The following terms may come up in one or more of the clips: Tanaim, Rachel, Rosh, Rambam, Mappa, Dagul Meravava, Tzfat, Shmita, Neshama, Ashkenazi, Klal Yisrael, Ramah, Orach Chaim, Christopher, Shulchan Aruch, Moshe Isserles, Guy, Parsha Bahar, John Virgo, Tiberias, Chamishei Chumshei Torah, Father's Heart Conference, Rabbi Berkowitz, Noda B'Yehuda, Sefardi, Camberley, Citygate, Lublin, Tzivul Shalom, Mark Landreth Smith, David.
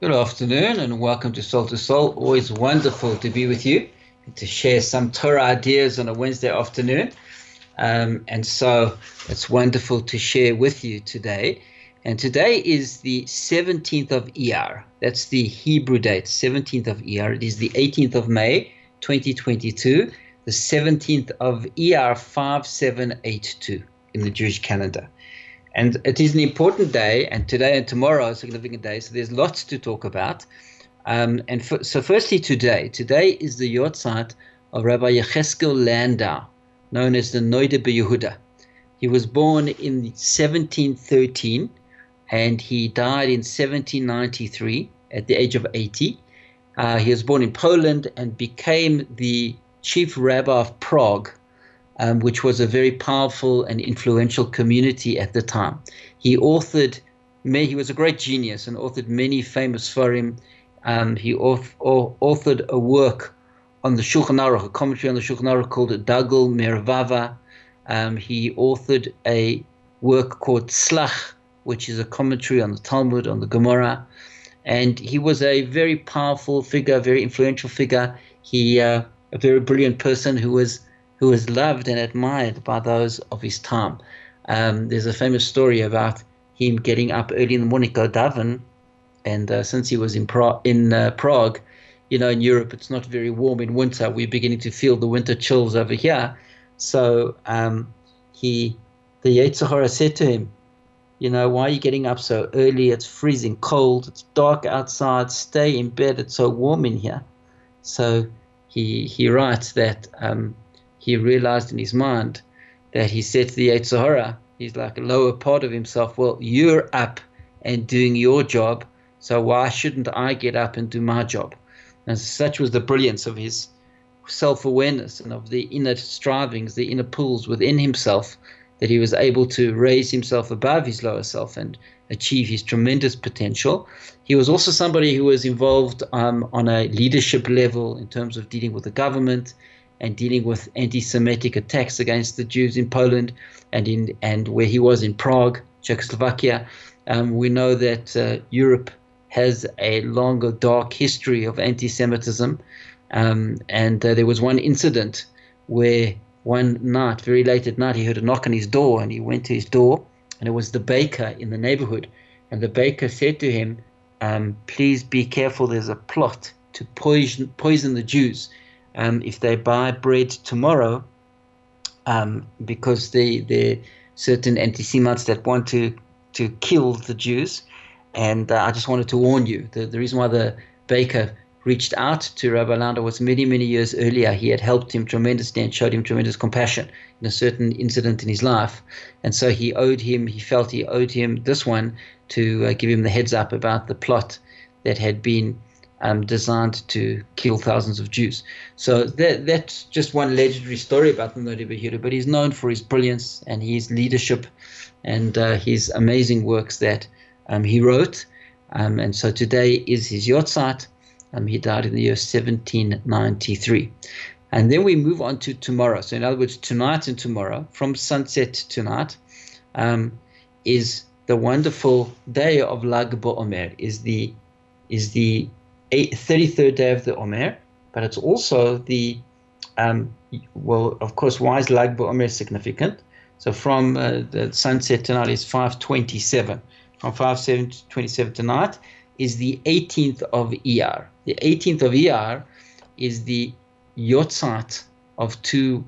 Good afternoon and welcome to Soul to Soul. Always wonderful to be with you and to share some Torah ideas on a Wednesday afternoon. And so it's wonderful to share with you today. And today is the 17th of Iyar. That's the Hebrew date, 17th of Iyar. It is the 18th of May, 2022, the 17th of Iyar 5782 in the Jewish calendar. And it is an important day, and today and tomorrow are significant days, so there's lots to talk about. So firstly, today is the yortzeit of Rabbi Yechezkel Landau, known as the Noda B'Yehuda. He was born in 1713, and he died in 1793 at the age of 80. He was born in Poland and became the chief rabbi of Prague, which was a very powerful and influential community at the time. He was a great genius and authored many famous sforim. He authored a work on the Shulchan Aruch, a commentary on the Shulchan Aruch called Dagul Meravava. He authored a work called Slach, which is a commentary on the Talmud, on the Gemara. And he was a very powerful figure, very influential figure. A very brilliant person who was loved and admired by those of his time. There's a famous story about him getting up early in the morning to daven, and since he was in Prague, in Europe it's not very warm in winter. We're beginning to feel the winter chills over here. So the Yetzer Hara said to him, why are you getting up so early? It's freezing cold. It's dark outside. Stay in bed. It's so warm in here. So he writes that. He realized in his mind that he said to the Yetzer Hara, he's like a lower part of himself, well, you're up and doing your job, so why shouldn't I get up and do my job? And such was the brilliance of his self-awareness and of the inner strivings, the inner pulls within himself, that he was able to raise himself above his lower self and achieve his tremendous potential. He was also somebody who was involved on a leadership level in terms of dealing with the government, and dealing with anti-Semitic attacks against the Jews in Poland and where he was in Prague, Czechoslovakia. We know that Europe has a longer, dark history of anti-Semitism. There was one incident where one night, very late at night, he heard a knock on his door, and he went to his door, and it was the baker in the neighborhood. And the baker said to him, please be careful, there's a plot to poison the Jews. If they buy bread tomorrow, because there are certain anti-Semites that want to kill the Jews. And I just wanted to warn you. The reason why the baker reached out to Rabbi Landau was many, many years earlier. He had helped him tremendously and showed him tremendous compassion in a certain incident in his life. And so he felt he owed him this one to give him the heads up about the plot that had been designed to kill thousands of Jews. So that's just one legendary story about the Noda B'Yehuda, but he's known for his brilliance and his leadership and his amazing works that he wrote. And so today is his yortzeit. He died in the year 1793. And then we move on to tomorrow. So in other words, tonight and tomorrow, from sunset tonight, is the wonderful day of Lag BaOmer, is the 33rd day of the Omer, but it's also the, of course, why is Lag BaOmer significant? So from the sunset tonight is 5:27. From 5:27 tonight is the 18th of Iyar. The 18th of Iyar is the yortzeit of two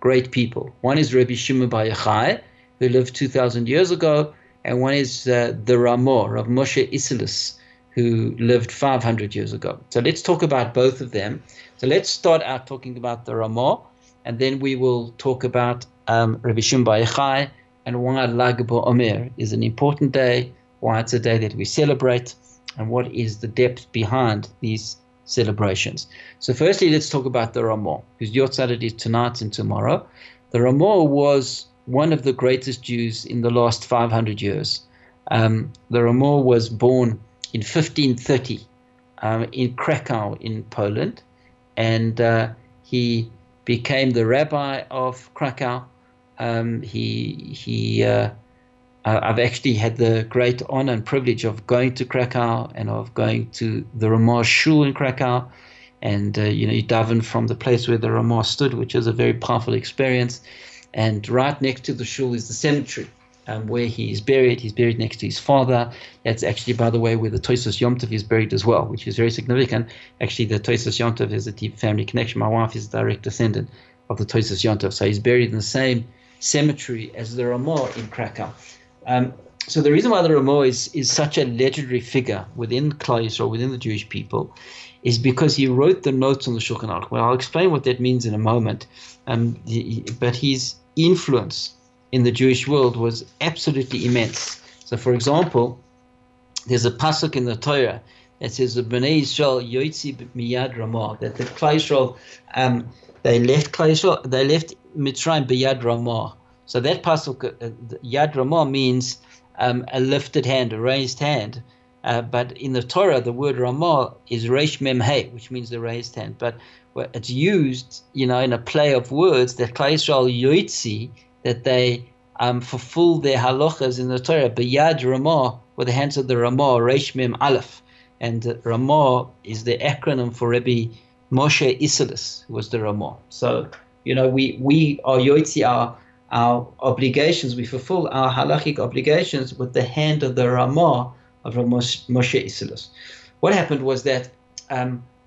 great people. One is Rabbi Shimon Bar Yochai, who lived 2,000 years ago, and one is the Ramah, Rav Moshe Isserles, who lived 500 years ago. So let's talk about both of them. So let's start out talking about the Ramah, and then we will talk about Rabbi Shimon Bar Yochai and why Lag BaOmer is an important day, why it's a day that we celebrate, and what is the depth behind these celebrations. So firstly, let's talk about the Ramah, because Yahrzeit is tonight and tomorrow. The Ramah was one of the greatest Jews in the last 500 years. The Ramah was born in 1530 in Krakow in Poland, and he became the rabbi of Krakow. I've actually had the great honor and privilege of going to Krakow and of going to the Ramah Shul in Krakow, and you daven from the place where the Ramah stood, which is a very powerful experience. And right next to the Shul is the cemetery where he is buried. He's buried next to his father. That's actually, by the way, where the Tosafot Yom Tov is buried as well, which is very significant. Actually, the Tosafot Yom Tov has a deep family connection. My wife is a direct descendant of the Tosafot Yom Tov, so he's buried in the same cemetery as the Ramah in Krakow. So the reason why the Ramah is such a legendary figure within Klal Yisrael, within the Jewish people, is because he wrote the notes on the Shulchan Aruch. Well, I'll explain what that means in a moment. But his influence in the Jewish world was absolutely immense. So, for example, there's a pasuk in the Torah that says that Bnei Yisrael Yotzi Miyad Ramah, that the Klal Yisrael, they left Mitzrayim B'Yad Ramah. So that pasuk, Yad Ramah, means a lifted hand, a raised hand. But in the Torah, the word Ramah is Resh Mem He, which means the raised hand. But it's used, in a play of words that Klal Yisrael Yoitzi, that they fulfill their halachas in the Torah. B'Yad Ramah, with the hands of the Ramah, Resh Mem Aleph. And Ramah is the acronym for Rabbi Moshe Isserles, who was the Ramah. So, we are Yoitzi, our obligations, we fulfill our halachic obligations with the hand of the Ramah of Moshe Isserles. What happened was that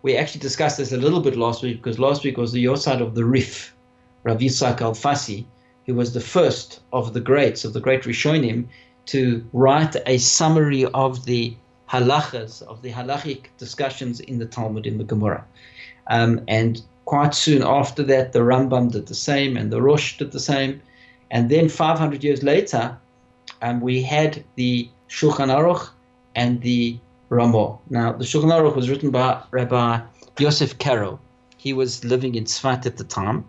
we actually discussed this a little bit last week, because last week was the Yotzad of the Rif, Rav Yitzchak Alfasi, who was the first of the greats, of the great Rishonim, to write a summary of the halachas, of the halachic discussions in the Talmud, in the Gemara. And quite soon after that, the Rambam did the same, and the Rosh did the same. And then 500 years later, we had the Shulchan Aruch and the Ramah. Now, the Shulchan Aruch was written by Rabbi Yosef Karo. He was living in Tzfat at the time,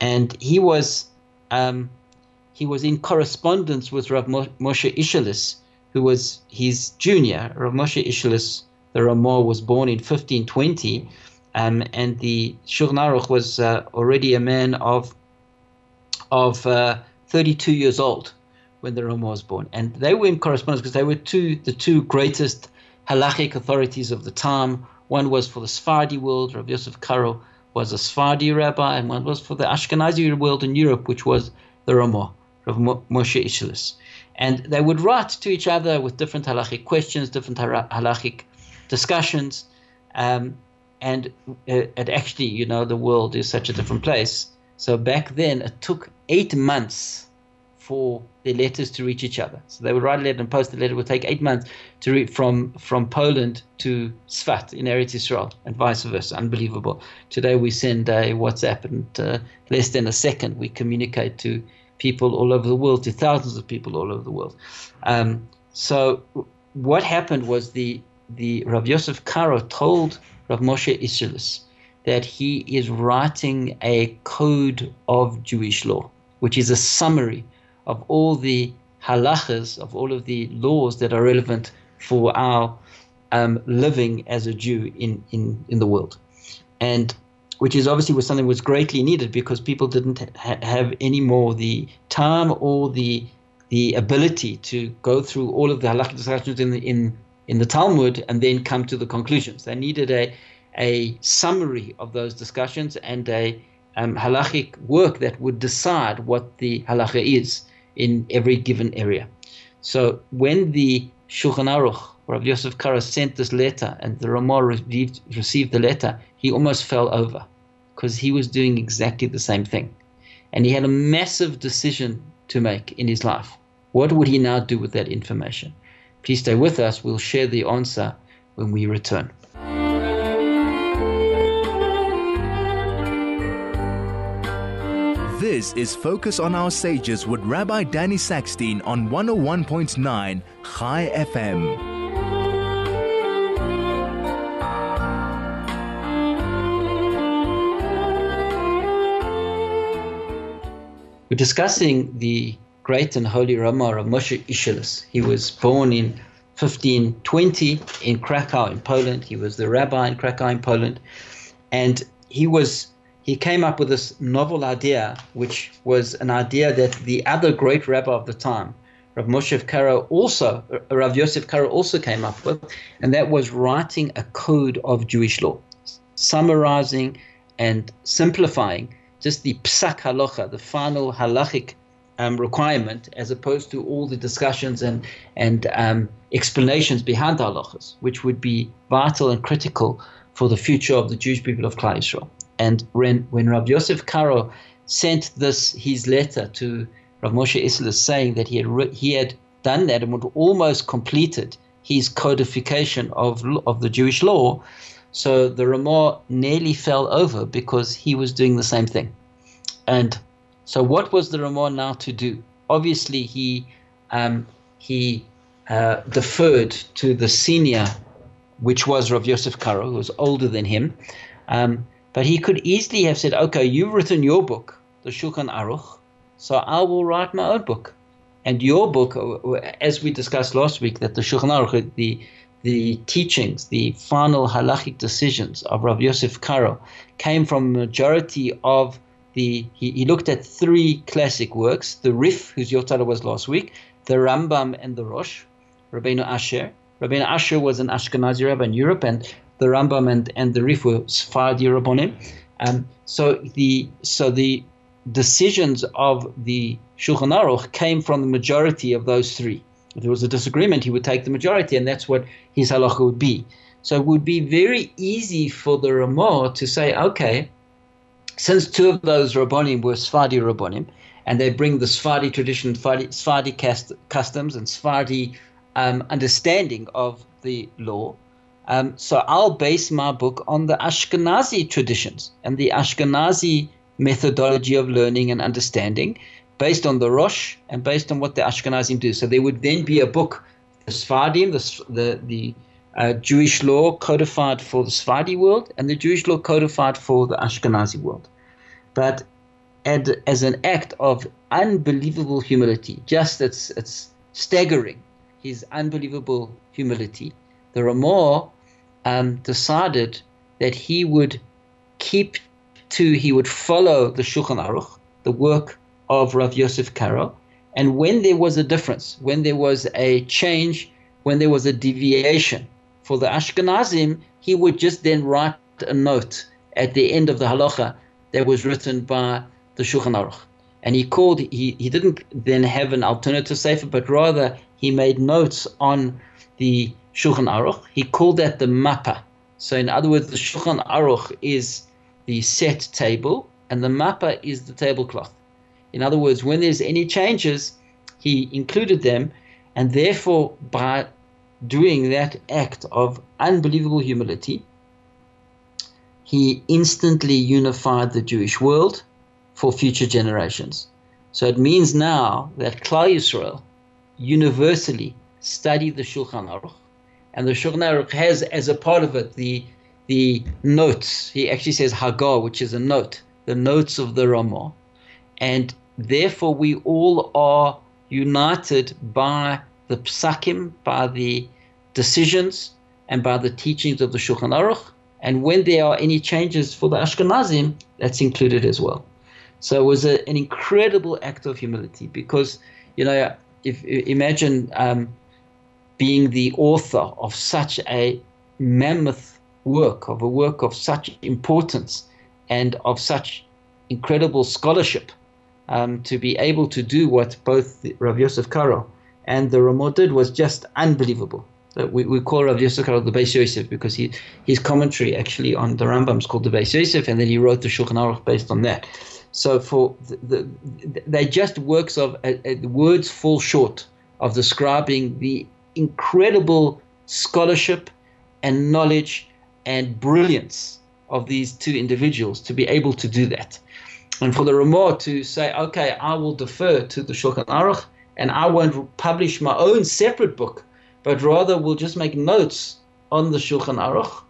and he was in correspondence with Rav Moshe Isserles, who was his junior. Rav Moshe Isserles, the Ramah, was born in 1520, and the Shulchan Aruch was already a man of 32 years old when the Ramah was born. And they were in correspondence because they were the two greatest halachic authorities of the time. One was for the Sephardi world, Rabbi Yosef Karo was a Sephardi rabbi, and one was for the Ashkenazi world in Europe, which was the Ramah, Rabbi Moshe Isserles. And they would write to each other with different halachic questions, different halachic discussions. And actually, the world is such a different place. So back then, it took 8 months for the letters to reach each other. So they would write a letter and post the letter. It would take 8 months to read from Poland to Tzfat in Eretz Israel and vice versa. Unbelievable. Today we send a WhatsApp, and less than a second we communicate to people all over the world, to thousands of people all over the world. So what happened was the Rav Yosef Karo told Rav Moshe Isserles that he is writing a code of Jewish law, which is a summary of all the halachas, of all of the laws that are relevant for our living as a Jew in the world. And which is obviously was something that was greatly needed, because people didn't have any more the time or the ability to go through all of the halachic discussions in the Talmud and then come to the conclusions. They needed a summary of those discussions and a halachic work that would decide what the halacha is in every given area. So when the Shulchan Aruch, Rav Yosef Karo, sent this letter and the Ramah received the letter, he almost fell over, because he was doing exactly the same thing. And he had a massive decision to make in his life. What would he now do with that information? Please stay with us. We'll share the answer when we return. This is Focus on Our Sages with Rabbi Danny Sackstein on 101.9 Chai FM. We're discussing the great and holy Ramah of Moshe Isserles. He was born in 1520 in Krakow in Poland. He was the rabbi in Krakow in Poland, and he came up with this novel idea, which was an idea that the other great rabbi of the time, Rabbi Yosef Karo also came up with, and that was writing a code of Jewish law, summarizing and simplifying just the psak halacha, the final halachic requirement, as opposed to all the discussions and explanations behind the halachas, which would be vital and critical for the future of the Jewish people of Klal Yisrael. And when Rabbi Yosef Karo sent his letter to Rav Moshe Isserles saying that he had done that and would almost completed his codification of the Jewish law, so the Ramah nearly fell over because he was doing the same thing. And so what was the Ramah now to do? Obviously, he deferred to the senior, which was Rav Yosef Karo, who was older than him. But he could easily have said, okay, you've written your book, the Shulchan Aruch, so I will write my own book. And your book, as we discussed last week, that the Shulchan Aruch, the teachings, the final halachic decisions of Rav Yosef Karo came from the majority of he looked at three classic works, the Rif, whose Yotzara was last week, the Rambam and the Rosh, Rabbeinu Asher. Rabbeinu Asher was an Ashkenazi rabbi in Europe, and the Rambam and the Rif were Sefardi rabbonim. So the decisions of the Shulchan Aruch came from the majority of those three. If there was a disagreement, he would take the majority, and that's what his halacha would be. So it would be very easy for the Ramah to say, okay, since two of those Rabbonim were Sefardi Rabbonim, and they bring the Sefardi tradition, Sefardi customs, and Sefardi understanding of the law, so I'll base my book on the Ashkenazi traditions and the Ashkenazi methodology of learning and understanding, based on the Rosh and based on what the Ashkenazim do. So there would then be a book, the Sefardim, the Jewish law codified for the Sephardi world and the Jewish law codified for the Ashkenazi world. But as an act of unbelievable humility, just it's staggering, his unbelievable humility, the Ramah decided that he would follow the Shulchan Aruch, the work of Rav Yosef Karo, and when there was a difference, when there was a change, when there was a deviation, for the Ashkenazim, he would just then write a note at the end of the halacha that was written by the Shulchan Aruch. And he didn't then have an alternative sefer, but rather he made notes on the Shulchan Aruch. He called that the Mappa. So in other words, the Shulchan Aruch is the set table and the Mappa is the tablecloth. In other words, when there's any changes, he included them, and therefore by doing that act of unbelievable humility, he instantly unified the Jewish world for future generations. So it means now that Klal Yisrael universally study the Shulchan Aruch, and the Shulchan Aruch has as a part of it the notes. He actually says Haggah, which is a note, the notes of the Ramah, and therefore we all are united by the psakim, by the decisions, and by the teachings of the Shulchan Aruch. And when there are any changes for the Ashkenazim, that's included as well. So it was an incredible act of humility, because, imagine being the author of such a mammoth work, of a work of such importance and of such incredible scholarship, to be able to do what both Rav Yosef Karo and the Ramah did was just unbelievable. We call Rav Yosef Karo the Beis Yosef because his commentary actually on the Rambam is called the Beis Yosef, and then he wrote the Shulchan Aruch based on that. So for they're just works of words fall short of describing the incredible scholarship and knowledge and brilliance of these two individuals to be able to do that. And for the Ramah to say, okay, I will defer to the Shulchan Aruch, and I won't publish my own separate book, but rather will just make notes on the Shulchan Aruch,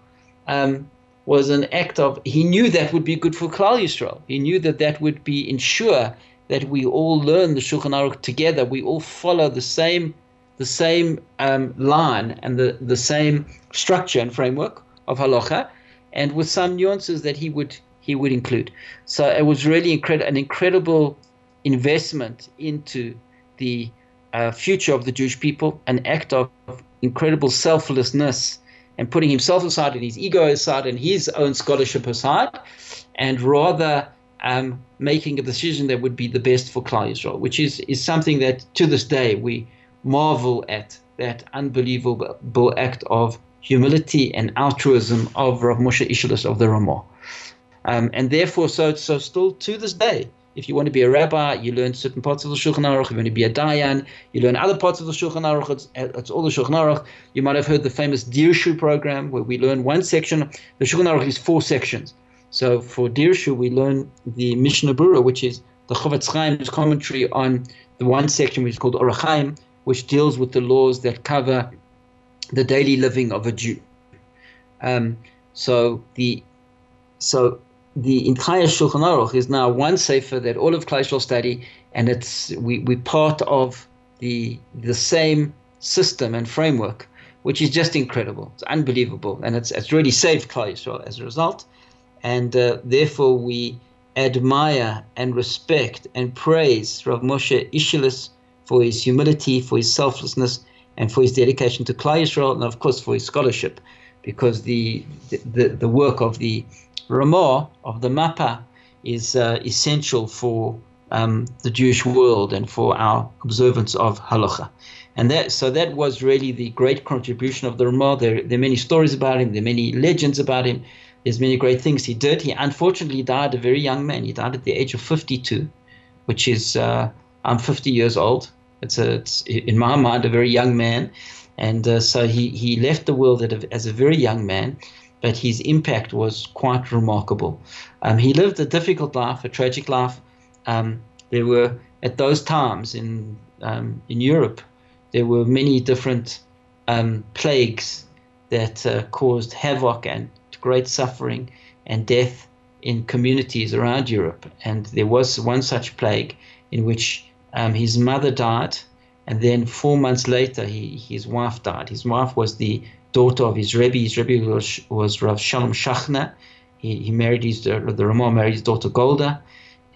was an act of, he knew that would be good for Klal Yisrael. He knew that would be ensure that we all learn the Shulchan Aruch together. We all follow the same line and the same structure and framework of halacha, and with some nuances that he would include. So it was really an incredible investment into the future of the Jewish people, an act of incredible selflessness and putting himself aside and his ego aside and his own scholarship aside, and rather making a decision that would be the best for Klal Yisrael, which is something that to this day we marvel at, that unbelievable act of humility and altruism of Rav Moshe Isserles of the Ramah. And therefore, so still to this day, if you want to be a rabbi, you learn certain parts of the Shulchan Aruch. If you want to be a dayan, you learn other parts of the Shulchan Aruch. It's all the Shulchan Aruch. You might have heard the famous Dirshu program, where we learn one section. The Shulchan Aruch is 4 sections. So for Dirshu, we learn the Mishnah Berurah, which is the Chavetz Chaim's commentary on the one section, which is called Orach Chaim, which deals with the laws that cover the daily living of a Jew. So the entire Shulchan Aruch is now one sefer that all of Klal Yisrael study, and it's we're part of the same system and framework, which is just incredible. It's unbelievable, and it's really saved Klal Yisrael as a result. And therefore, we admire and respect and praise Rav Moshe Isserles for his humility, for his selflessness, and for his dedication to Klal Yisrael, and of course for his scholarship, because the work of the Ramah, of the Mappa, is essential for the Jewish world and for our observance of halacha. And that was really the great contribution of the Ramah. There are many stories about him, there are many legends about him, there's many great things he did. He unfortunately died a very young man. He died at the age of 52, which is, I'm 50 years old. It's in my mind, a very young man. And so he left the world as a very young man, but his impact was quite remarkable. He lived a difficult life, a tragic life. There were, at those times in Europe, there were many different plagues that caused havoc and great suffering and death in communities around Europe. And there was one such plague in which his mother died, and then 4 months later, his wife died. His wife was the daughter of his Rebbe. His Rebbe was Rav Shalom Shachna. He married the Ramah married his daughter Golda,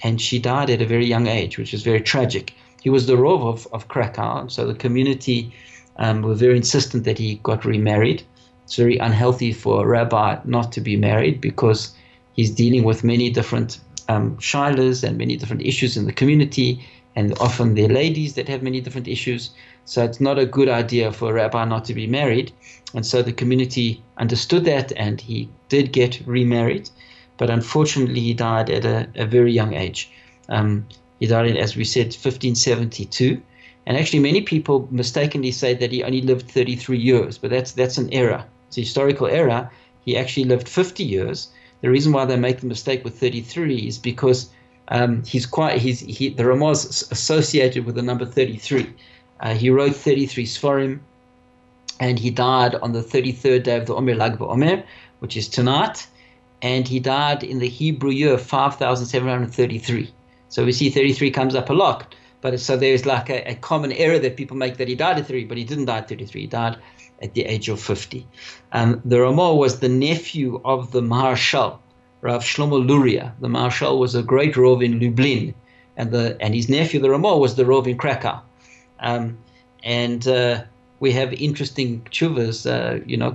and she died at a very young age, which is very tragic. He was the Rav of Krakow, so the community were very insistent that he got remarried. It's very unhealthy for a rabbi not to be married, because he's dealing with many different shilas and many different issues in the community, and often they're ladies that have many different issues. So it's not a good idea for a rabbi not to be married. And so the community understood that, and he did get remarried. But unfortunately, he died at a very young age. He died, as we said, 1572. And actually, many people mistakenly say that he only lived 33 years, but that's an error. It's a historical error. He actually lived 50 years. The reason why they make the mistake with 33 is because the Ramah's associated with the number 33. He wrote 33 Sfarim, and he died on the 33rd day of the Omer, Lag BaOmer, which is tonight, and he died in the Hebrew year 5733. So we see 33 comes up a lot. But so there's like a common error that people make, that he died at 33, but he didn't die at 33. He died at the age of 50. The Ramah was the nephew of the Marshal, Rav Shlomo Luria. The Marshal was a great Rov in Lublin, and his nephew, the Ramah, was the Rov in Krakow. We have interesting tshuvas,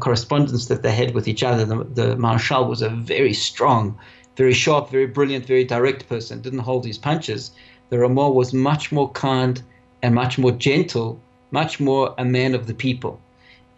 correspondence that they had with each other. The Marshal was a very strong, very sharp, very brilliant, very direct person, didn't hold his punches. The Ramah was much more kind and much more gentle, much more a man of the people.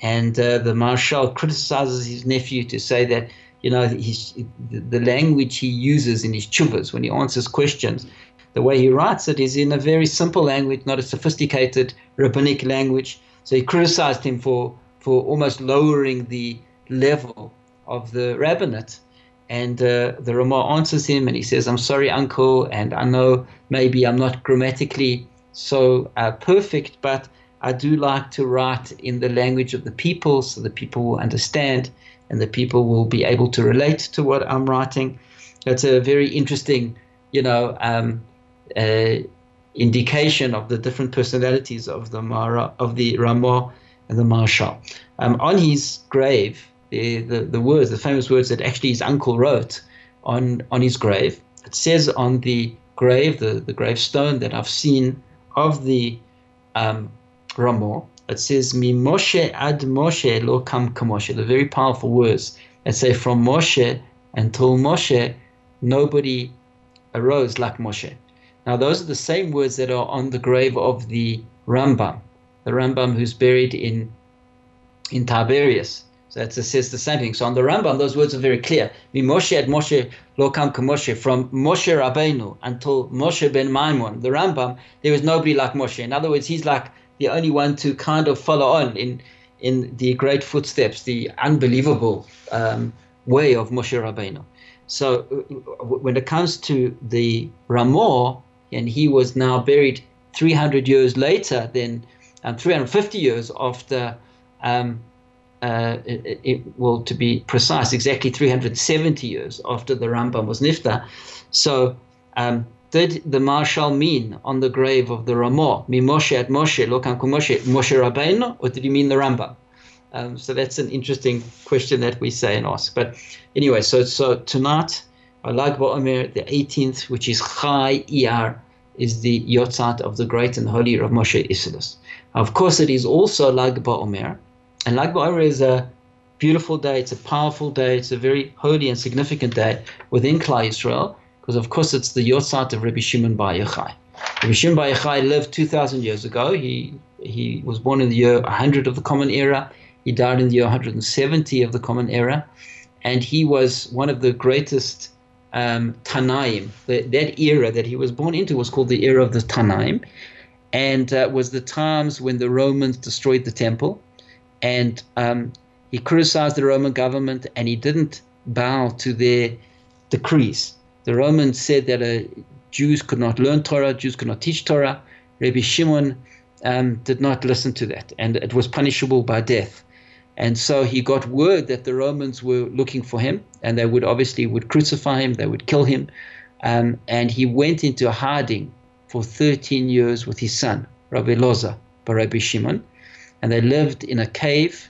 And the Marshal criticizes his nephew to say that, the language he uses in his tshuvas when he answers questions, the way he writes it is in a very simple language, not a sophisticated rabbinic language. So he criticized him for almost lowering the level of the rabbinate. And the Ramah answers him, and he says, "I'm sorry, uncle, and I know maybe I'm not grammatically so perfect, but I do like to write in the language of the people, so the people will understand and the people will be able to relate to what I'm writing." That's a very interesting, indication of the different personalities of the Ramah and the Marshal. On his grave, the words, the famous words that actually his uncle wrote on his grave, it says on the grave, the gravestone that I've seen of the Ramah, it says, Mi Moshe ad Moshe lo kam kamoshe. The very powerful words that say, from Moshe until Moshe, nobody arose like Moshe. Now, those are the same words that are on the grave of the Rambam who's buried in Tiberias. So it says the same thing. So on the Rambam, those words are very clear. Mi Moshe ad Moshe lo kam kamoshe. From Moshe Rabbeinu until Moshe ben Maimon, the Rambam, there was nobody like Moshe. In other words, he's like the only one to kind of follow on in the great footsteps, the unbelievable way of Moshe Rabbeinu. So when it comes to the Ramah, and he was now buried 300 years later, then 350 years after, well, to be precise, exactly 370 years after the Rambam was niftar. So did the Marshal mean on the grave of the Ramah, Mi Moshe at Moshe, lo kam Moshe, Moshe Rabbeinu, or did he mean the Rambam? So that's an interesting question that we say and ask. But anyway, so tonight, Lag BaOmer, the 18th, which is Chai Iyar, is the Yotzat of the great and holy Rav Moshe Isserles. Of course, it is also Lag BaOmer. And Lag BaOmer is a beautiful day. It's a powerful day. It's a very holy and significant day within Klal Yisrael, because, of course, it's the Yotzat of Rabbi Shimon Bar Yochai. Rabbi Shimon Bar Yochai lived 2,000 years ago. He was born in the year 100 of the Common Era. He died in the year 170 of the Common Era, and he was one of the greatest Tanaim. That era that he was born into was called the era of the Tanaim, and was the times when the Romans destroyed the temple, and he criticized the Roman government, and he didn't bow to their decrees. The Romans said that Jews could not learn Torah, Jews could not teach Torah. Rabbi Shimon did not listen to that, and it was punishable by death. And so he got word that the Romans were looking for him, and they would obviously crucify him, they would kill him. And he went into hiding for 13 years with his son, Rabbi Loza, by Rabbi Shimon. And they lived in a cave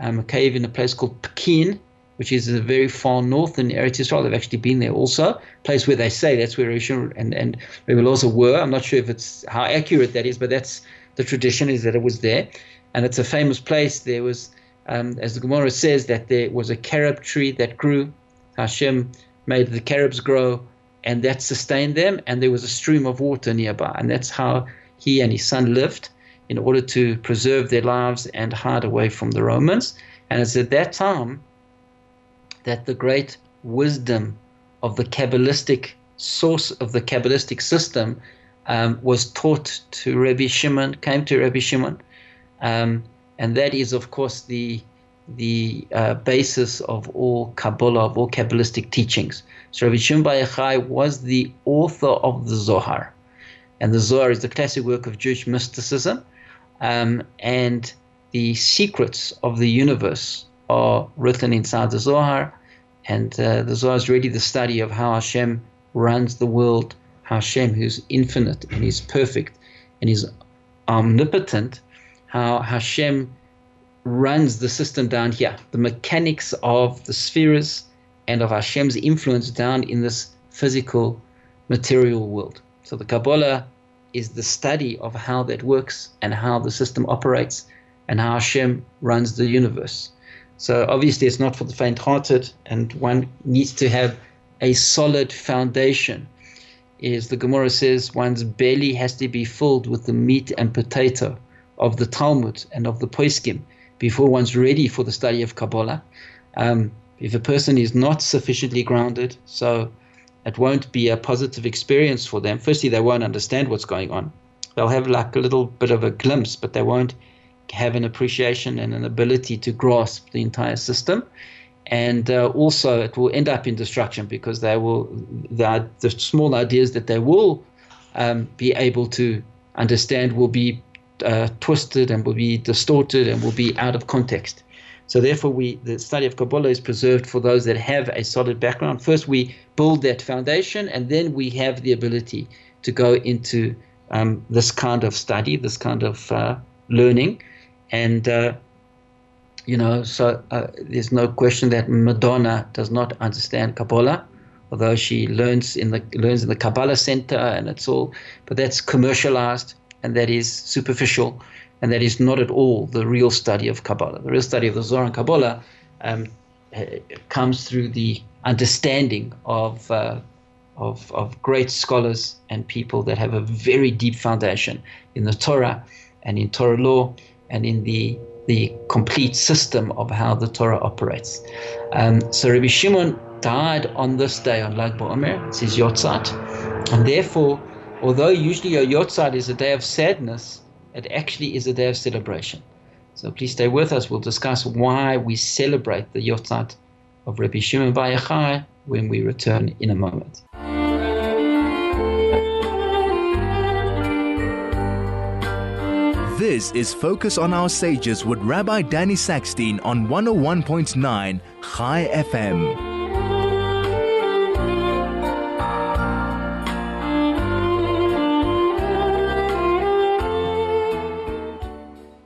in a place called Pekin, which is a very far north in Eretz Israel. They've actually been there also, a place where they say that's where Rabbi Shimon and Rabbi Loza were. I'm not sure if it's how accurate that is, but that's the tradition, is that it was there. And it's a famous place. There was... as the Gemara says, that there was a carob tree that grew. Hashem made the carobs grow, and that sustained them, and there was a stream of water nearby. And that's how he and his son lived, in order to preserve their lives and hide away from the Romans. And it's at that time that the great wisdom of the Kabbalistic source of the Kabbalistic system was taught to Rabbi Shimon, came to Rabbi Shimon. And that is, of course, the basis of all Kabbalah, of all Kabbalistic teachings. So Rabbi Shimon Bar Yochai was the author of the Zohar. And the Zohar is the classic work of Jewish mysticism. And the secrets of the universe are written inside the Zohar. And the Zohar is really the study of how Hashem runs the world, how Hashem, who's infinite and is perfect and is omnipotent, how Hashem runs the system down here, the mechanics of the spheres and of Hashem's influence down in this physical, material world. So the Kabbalah is the study of how that works and how the system operates and how Hashem runs the universe. So obviously it's not for the faint-hearted, and one needs to have a solid foundation. As the Gemara says, one's belly has to be filled with the meat and potato of the Talmud and of the Poskim before one's ready for the study of Kabbalah. If a person is not sufficiently grounded, so it won't be a positive experience for them. Firstly, they won't understand what's going on. They'll have like a little bit of a glimpse, but they won't have an appreciation and an ability to grasp the entire system. And also, it will end up in destruction, because they will, the small ideas that they will be able to understand will be twisted and will be distorted and will be out of context. So therefore, the study of Kabbalah is preserved for those that have a solid background. First, we build that foundation, and then we have the ability to go into this kind of study, this kind of learning. And, you know, so there's no question that Madonna does not understand Kabbalah, although she learns in the Kabbalah Center, and it's all, but that's commercialized, and that is superficial, and that is not at all the real study of Kabbalah. The real study of the Zohar and Kabbalah comes through the understanding of great scholars and people that have a very deep foundation in the Torah and in Torah law and in the complete system of how the Torah operates. So Rabbi Shimon died on this day, on Lag BaOmer. It's his Yortzeit. And therefore, although usually a Yortzeit is a day of sadness, it actually is a day of celebration. So please stay with us. We'll discuss why we celebrate the Yortzeit of Rabbi Shimon Bar Yochai when we return in a moment. This is Focus on Our Sages with Rabbi Danny Sackstein on 101.9 Chai FM.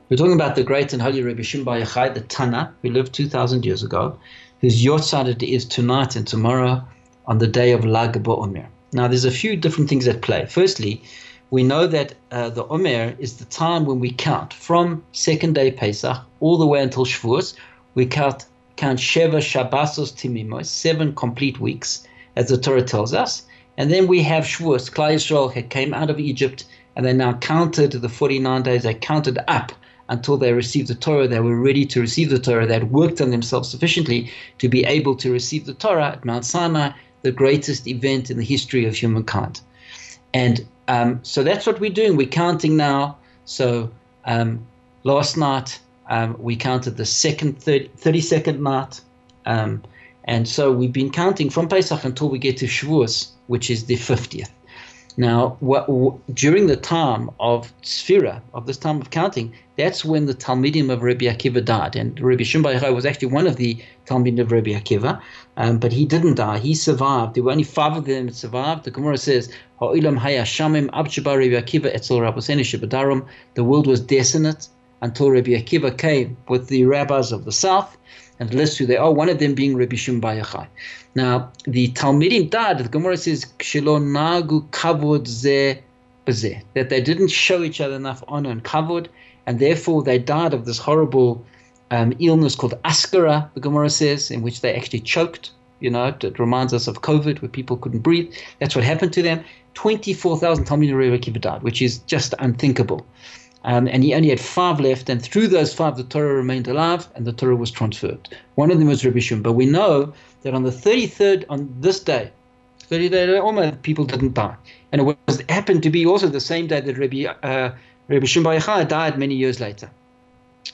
We're talking about the great and holy Rabbi Shimon Bar Yochai, the Tana, who lived 2,000 years ago, whose yortzeit it is tonight and tomorrow on the day of Lag BaOmer. Now, there's a few different things at play. Firstly, we know that the Omer is the time when we count from second day Pesach all the way until Shavuos. We count Sheva Shabbasos Timimos, 7 complete weeks, as the Torah tells us. And then we have Shavuos. Klal Yisrael had came out of Egypt, and they now counted the 49 days. They counted up until they received the Torah. They were ready to receive the Torah. They had worked on themselves sufficiently to be able to receive the Torah at Mount Sinai, the greatest event in the history of humankind. And so that's what we're doing. We're counting now. So last night we counted the 32nd night. And so we've been counting from Pesach until we get to Shavuos, which is the 50th. Now, during the time of Sefira, of this time of counting, that's when the Talmidim of Rabbi Akiva died. And Rabbi Shimon Bar Yochai was actually one of the Talmidim of Rabbi Akiva, but he didn't die. He survived. There were only 5 of them that survived. The Gemara says, Ha'ilam haya shamim absheba Rabbi Akiva etzol Rabboseinu shebedarom. The world was desolate until Rabbi Akiva came with the rabbis of the south, and it lists who they are, one of them being Rabbi Shimon Bar Yochai. Now, the Talmidim died. The Gemara says, Shelo nagu kavod zeh b'zeh, that they didn't show each other enough honor and kavod, and therefore they died of this horrible illness called askara, the Gemara says, in which they actually choked. You know, it reminds us of COVID, where people couldn't breathe. That's what happened to them. 24,000 Talmidim Rabbi Akiva died, which is just unthinkable. And he only had 5 left, and through those 5, the Torah remained alive, and the Torah was transferred. One of them was Rabbi Shimon. But we know that on the 33rd, on this day, 30 day almost, people didn't die. And it happened to be also the same day that Rabbi Shimon Bar Yochai died many years later.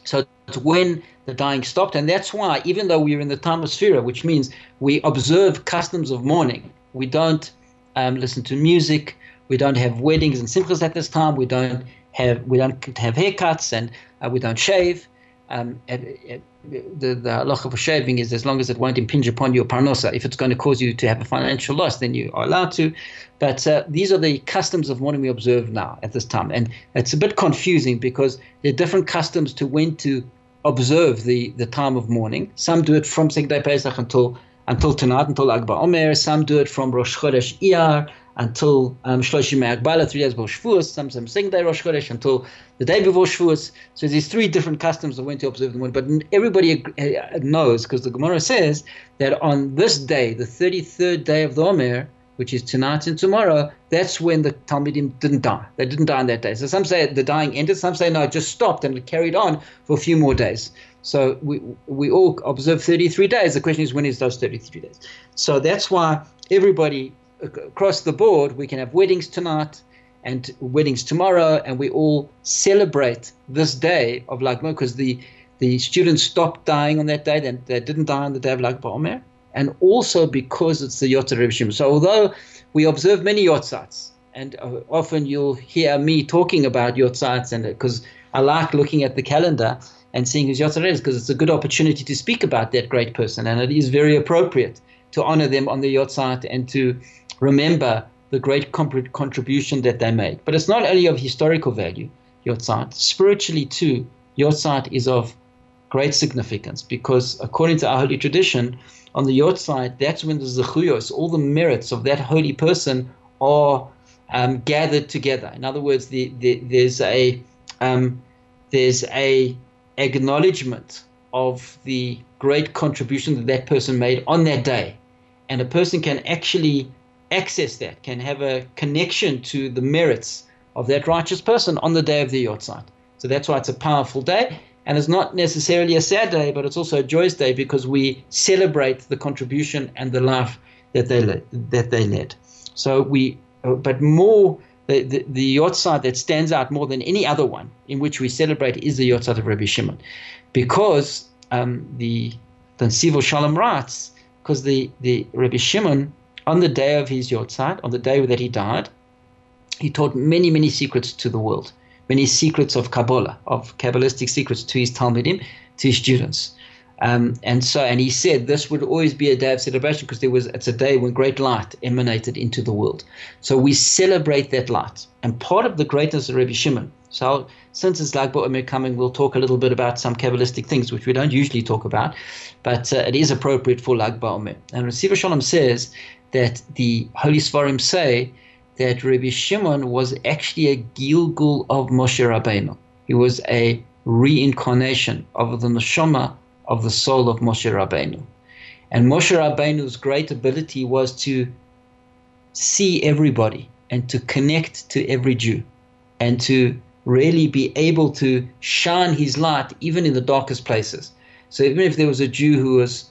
So it's when the dying stopped, and that's why, even though we're in the time of Sefira, which means we observe customs of mourning, we don't listen to music, we don't have weddings and simchas at this time, we don't have haircuts, and we don't shave. The halach of shaving is as long as it won't impinge upon your parnosa. If it's going to cause you to have a financial loss, then you are allowed to. But these are the customs of mourning we observe now at this time. And it's a bit confusing because there are different customs to when to observe the time of mourning. Some do it from second day Pesach until tonight, until Lag BaOmer. Some do it from Rosh Chodesh Iyar until Shloshim Me'Agbala, 3 days before Shavuos, some sing day Rosh Chodesh until the day before Shavuos. So there's 3 different customs of when to observe the mourning, but everybody knows, because the Gemara says that on this day, the 33rd day of the Omer, which is tonight and tomorrow, that's when the Talmidim didn't die. They didn't die on that day. So some say the dying ended, some say no, it just stopped and it carried on for a few more days. So we all observe 33 days. The question is, when is those 33 days? So that's why everybody across the board, we can have weddings tonight and weddings tomorrow, and we all celebrate this day of Lag BaOmer, because the students stopped dying on that day, then they didn't die on the day of Lag BaOmer, and also because it's the Yortzeit of Rabbi Shimon. So although we observe many Yortzeits, and often you'll hear me talking about Yortzeits, and because I like looking at the calendar and seeing who's Yetzer Hara, because it's a good opportunity to speak about that great person, and it is very appropriate to honor them on the Yortzeit and to remember the great contribution that they made. But it's not only of historical value, Yotzat. Spiritually too, Yotzat is of great significance, because according to our holy tradition, on the Yotzat, that's when the Zechuyos, all the merits of that holy person, are gathered together. In other words, there's a acknowledgement of the great contribution that that person made on that day, and a person can actually access that, can have a connection to the merits of that righteous person on the day of the Yotzat. So that's why it's a powerful day, and it's not necessarily a sad day, but it's also a joyous day because we celebrate the contribution and the life that they led. So the Yotzat that stands out more than any other one in which we celebrate is the Yotzat of Rabbi Shimon, because the Tzivul Shalom writes, because the Rabbi Shimon, on the day of his Yotzat, on the day that he died, he taught many, many secrets to the world, many secrets of Kabbalah, of Kabbalistic secrets to his Talmidim, to his students. And he said this would always be a day of celebration because it's a day when great light emanated into the world. So we celebrate that light. And part of the greatness of Rabbi Shimon, so since it's Lag BaOmer coming, we'll talk a little bit about some Kabbalistic things, which we don't usually talk about, but it is appropriate for Lag BaOmer. And Tzivul Shalom says that the Holy Sfarim say that Rabbi Shimon was actually a Gilgul of Moshe Rabbeinu. He was a reincarnation of the neshama of the soul of Moshe Rabbeinu. And Moshe Rabbeinu's great ability was to see everybody and to connect to every Jew and to really be able to shine his light even in the darkest places. So even if there was a Jew who was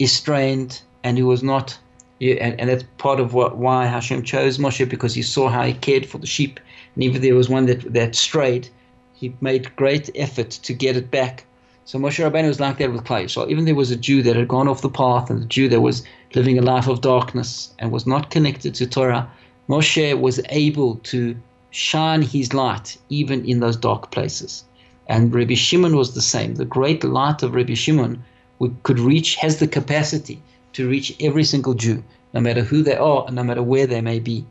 estranged and who was not, and that's part of why Hashem chose Moshe, because he saw how he cared for the sheep. And even if there was one that strayed, he made great effort to get it back. So Moshe Rabbeinu was like that with Klal Yisrael. Even there was a Jew that had gone off the path, and the Jew that was living a life of darkness and was not connected to Torah, Moshe was able to shine his light even in those dark places. And Rabbi Shimon was the same. The great light of Rabbi Shimon has the capacity to reach every single Jew, no matter who they are and no matter where they may be.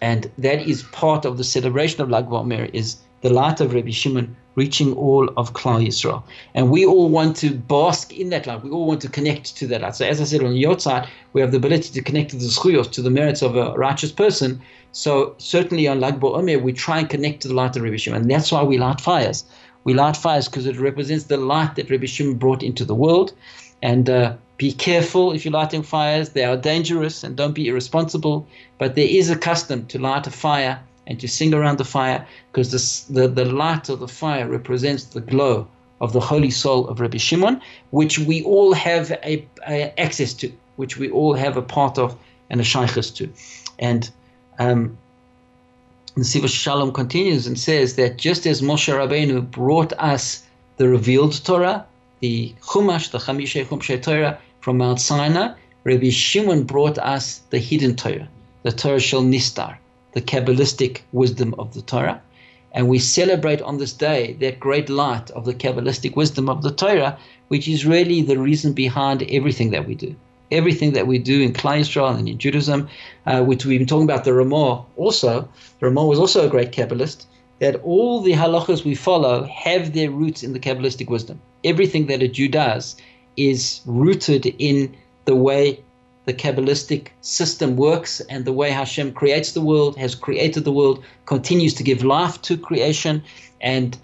And that is part of the celebration of Lag BaOmer, is the light of Rabbi Shimon reaching all of Klal Yisrael. And we all want to bask in that light. We all want to connect to that light. So as I said, on Yotzat, we have the ability to connect to the Zchuyos, to the merits of a righteous person. So certainly on Lag BaOmer, we try and connect to the light of Rabbi Shimon. And that's why we light fires. We light fires because it represents the light that Rabbi Shimon brought into the world. And be careful if you're lighting fires. They are dangerous, and don't be irresponsible. But there is a custom to light a fire and to sing around the fire, because the light of the fire represents the glow of the holy soul of Rabbi Shimon, which we all have a access to, which we all have a part of and a shaychus to. And the Tzivul Shalom continues and says that just as Moshe Rabbeinu brought us the revealed Torah, the Chumash, the Chamishei Chumshei Torah from Mount Sinai, Rabbi Shimon brought us the hidden Torah, the Torah Shel Nistar, the Kabbalistic wisdom of the Torah. And we celebrate on this day that great light of the Kabbalistic wisdom of the Torah, which is really the reason behind everything that we do. Everything that we do in Klal Yisrael and in Judaism, which we've been talking about, the Ramah also. The Ramah was also a great Kabbalist, that all the halachas we follow have their roots in the Kabbalistic wisdom. Everything that a Jew does is rooted in the way the Kabbalistic system works, and the way Hashem creates the world, has created the world, continues to give life to creation, and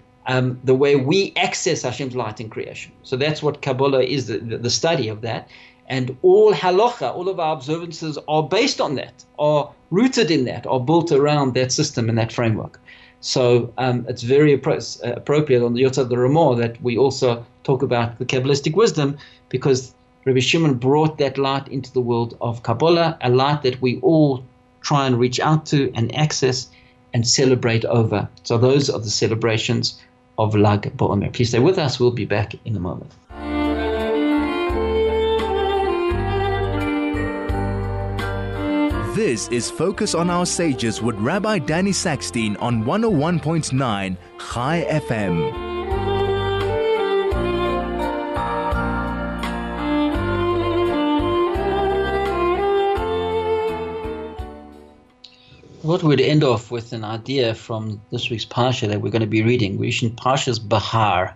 the way we access Hashem's light in creation. So that's what Kabbalah is, the study of that. And all halacha, all of our observances are based on that, are rooted in that, are built around that system and that framework. So it's very appropriate on the Yotzat of the Ramah that we also talk about the Kabbalistic wisdom, because Rabbi Shimon brought that light into the world of Kabbalah, a light that we all try and reach out to and access and celebrate over. So those are the celebrations of Lag BaOmer. Please stay with us. We'll be back in a moment. This is Focus on Our Sages with Rabbi Danny Sackstein on 101.9 Chai FM. thought we'd end off with an idea from this week's Parsha that we're going to be reading. We're reading Parsha's Bahar.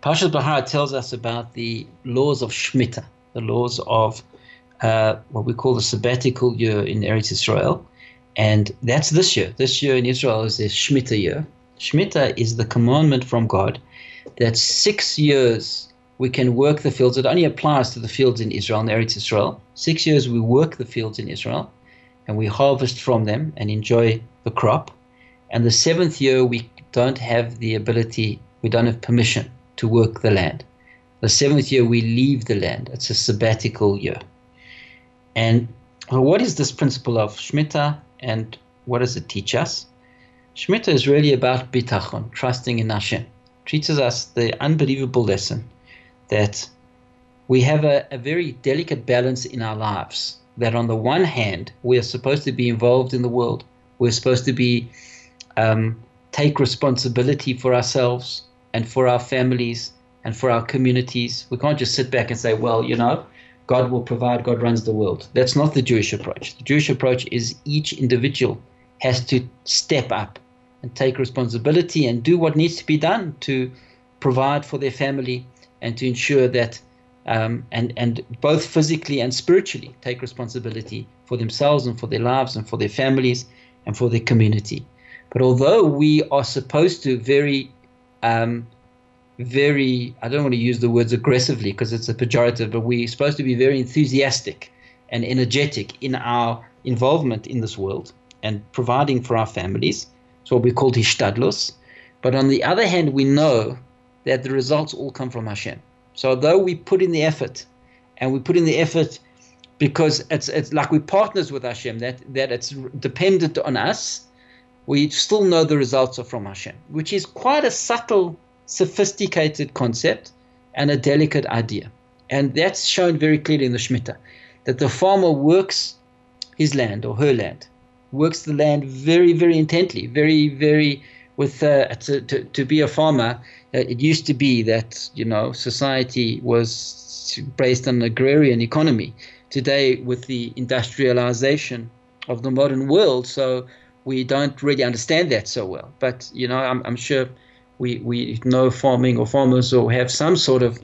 Parsha's Bahar tells us about the laws of Shmita, the laws of what we call the sabbatical year in Eretz Israel. And that's this year. This year in Israel is the Shmita year. Shmita is the commandment from God that 6 years we can work the fields. It only applies to the fields in Israel, in Eretz Israel. 6 years we work the fields in Israel and we harvest from them and enjoy the crop. And the seventh year we don't have the ability, we don't have permission to work the land. The seventh year we leave the land. It's a sabbatical year. And what is this principle of Shemitah and what does it teach us? Shemitah is really about bitachon, trusting in Hashem. It teaches us the unbelievable lesson that we have a very delicate balance in our lives, that on the one hand, we are supposed to be involved in the world. We're supposed to be take responsibility for ourselves and for our families and for our communities. We can't just sit back and say, well, you know, God will provide, God runs the world. That's not the Jewish approach. The Jewish approach is each individual has to step up and take responsibility and do what needs to be done to provide for their family and to ensure that and both physically and spiritually take responsibility for themselves and for their lives and for their families and for their community. But although we are supposed to very, I don't want to use the words aggressively because it's a pejorative, but we're supposed to be very enthusiastic and energetic in our involvement in this world and providing for our families. It's what we call hishtadlus. But on the other hand, we know that the results all come from Hashem. So although we put in the effort, and we put in the effort because it's like we're partners with Hashem, that it's dependent on us, we still know the results are from Hashem, which is quite a subtle, sophisticated concept and a delicate idea. And that's shown very clearly in the Shemitah, that the farmer works his land or her land, works the land very, very intently, very, very to be a farmer. It used to be that, you know, society was based on an agrarian economy. Today, with the industrialization of the modern world, so we don't really understand that so well. But, you know, I'm sure we know farming or farmers or have some sort of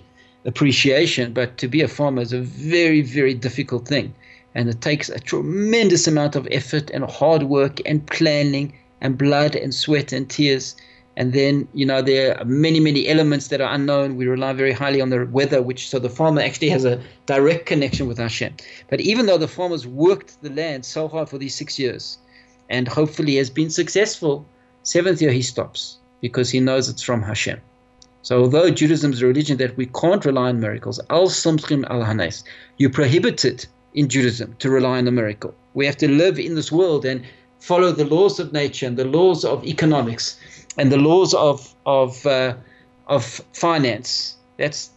appreciation, but to be a farmer is a very, very difficult thing. And it takes a tremendous amount of effort and hard work and planning and blood and sweat and tears. And then, you know, there are many, many elements that are unknown. We rely very highly on the weather, so the farmer actually has a direct connection with Hashem. But even though the farmer's worked the land so hard for these 6 years and hopefully has been successful, seventh year he stops because he knows it's from Hashem. So although Judaism is a religion that we can't rely on miracles, you're prohibited in Judaism to rely on a miracle. We have to live in this world and follow the laws of nature and the laws of economics and the laws of finance. That's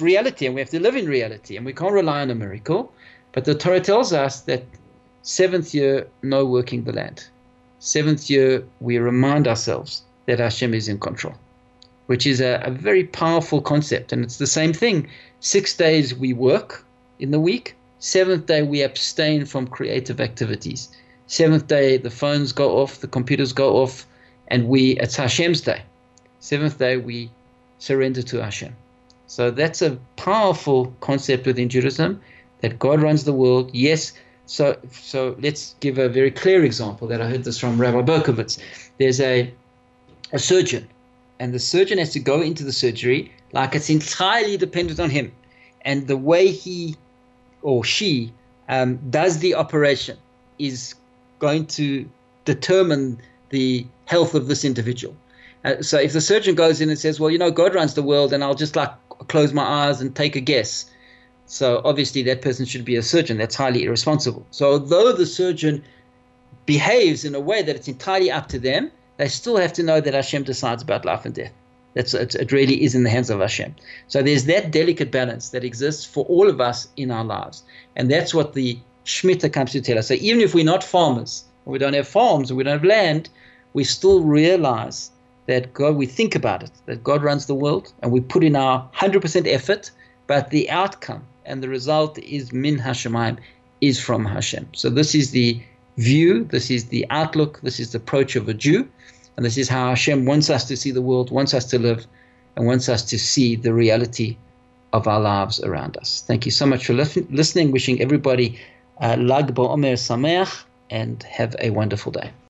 reality, and we have to live in reality, and we can't rely on a miracle. But the Torah tells us that seventh year, no working the land. Seventh year, we remind ourselves that Hashem is in control, which is a very powerful concept, and it's the same thing. 6 days we work in the week. Seventh day, we abstain from creative activities. Seventh day, the phones go off, the computers go off, and it's Hashem's day. Seventh day, we surrender to Hashem. So that's a powerful concept within Judaism, that God runs the world. Yes, so let's give a very clear example that I heard this from Rabbi Berkowitz. There's a surgeon, and the surgeon has to go into the surgery like it's entirely dependent on him. And the way he or she does the operation is going to determine the health of this individual. So if the surgeon goes in and says, well, you know, God runs the world and I'll just like close my eyes and take a guess, so obviously that person should be a surgeon. That's highly irresponsible. So although the surgeon behaves in a way that it's entirely up to them, they still have to know that Hashem decides about life and death. It really is in the hands of Hashem. So there's that delicate balance that exists for all of us in our lives. And that's what the Shemitah comes to tell us. So even if we're not farmers, or we don't have farms, or we don't have land, we still realize that God, we think about it, that God runs the world, and we put in our 100% effort, but the outcome and the result is min Hashemayim, is from Hashem. So this is the view, this is the outlook, this is the approach of a Jew, and this is how Hashem wants us to see the world, wants us to live, and wants us to see the reality of our lives around us. Thank you so much for listening. Wishing everybody Lag BaOmer Sameach, and have a wonderful day.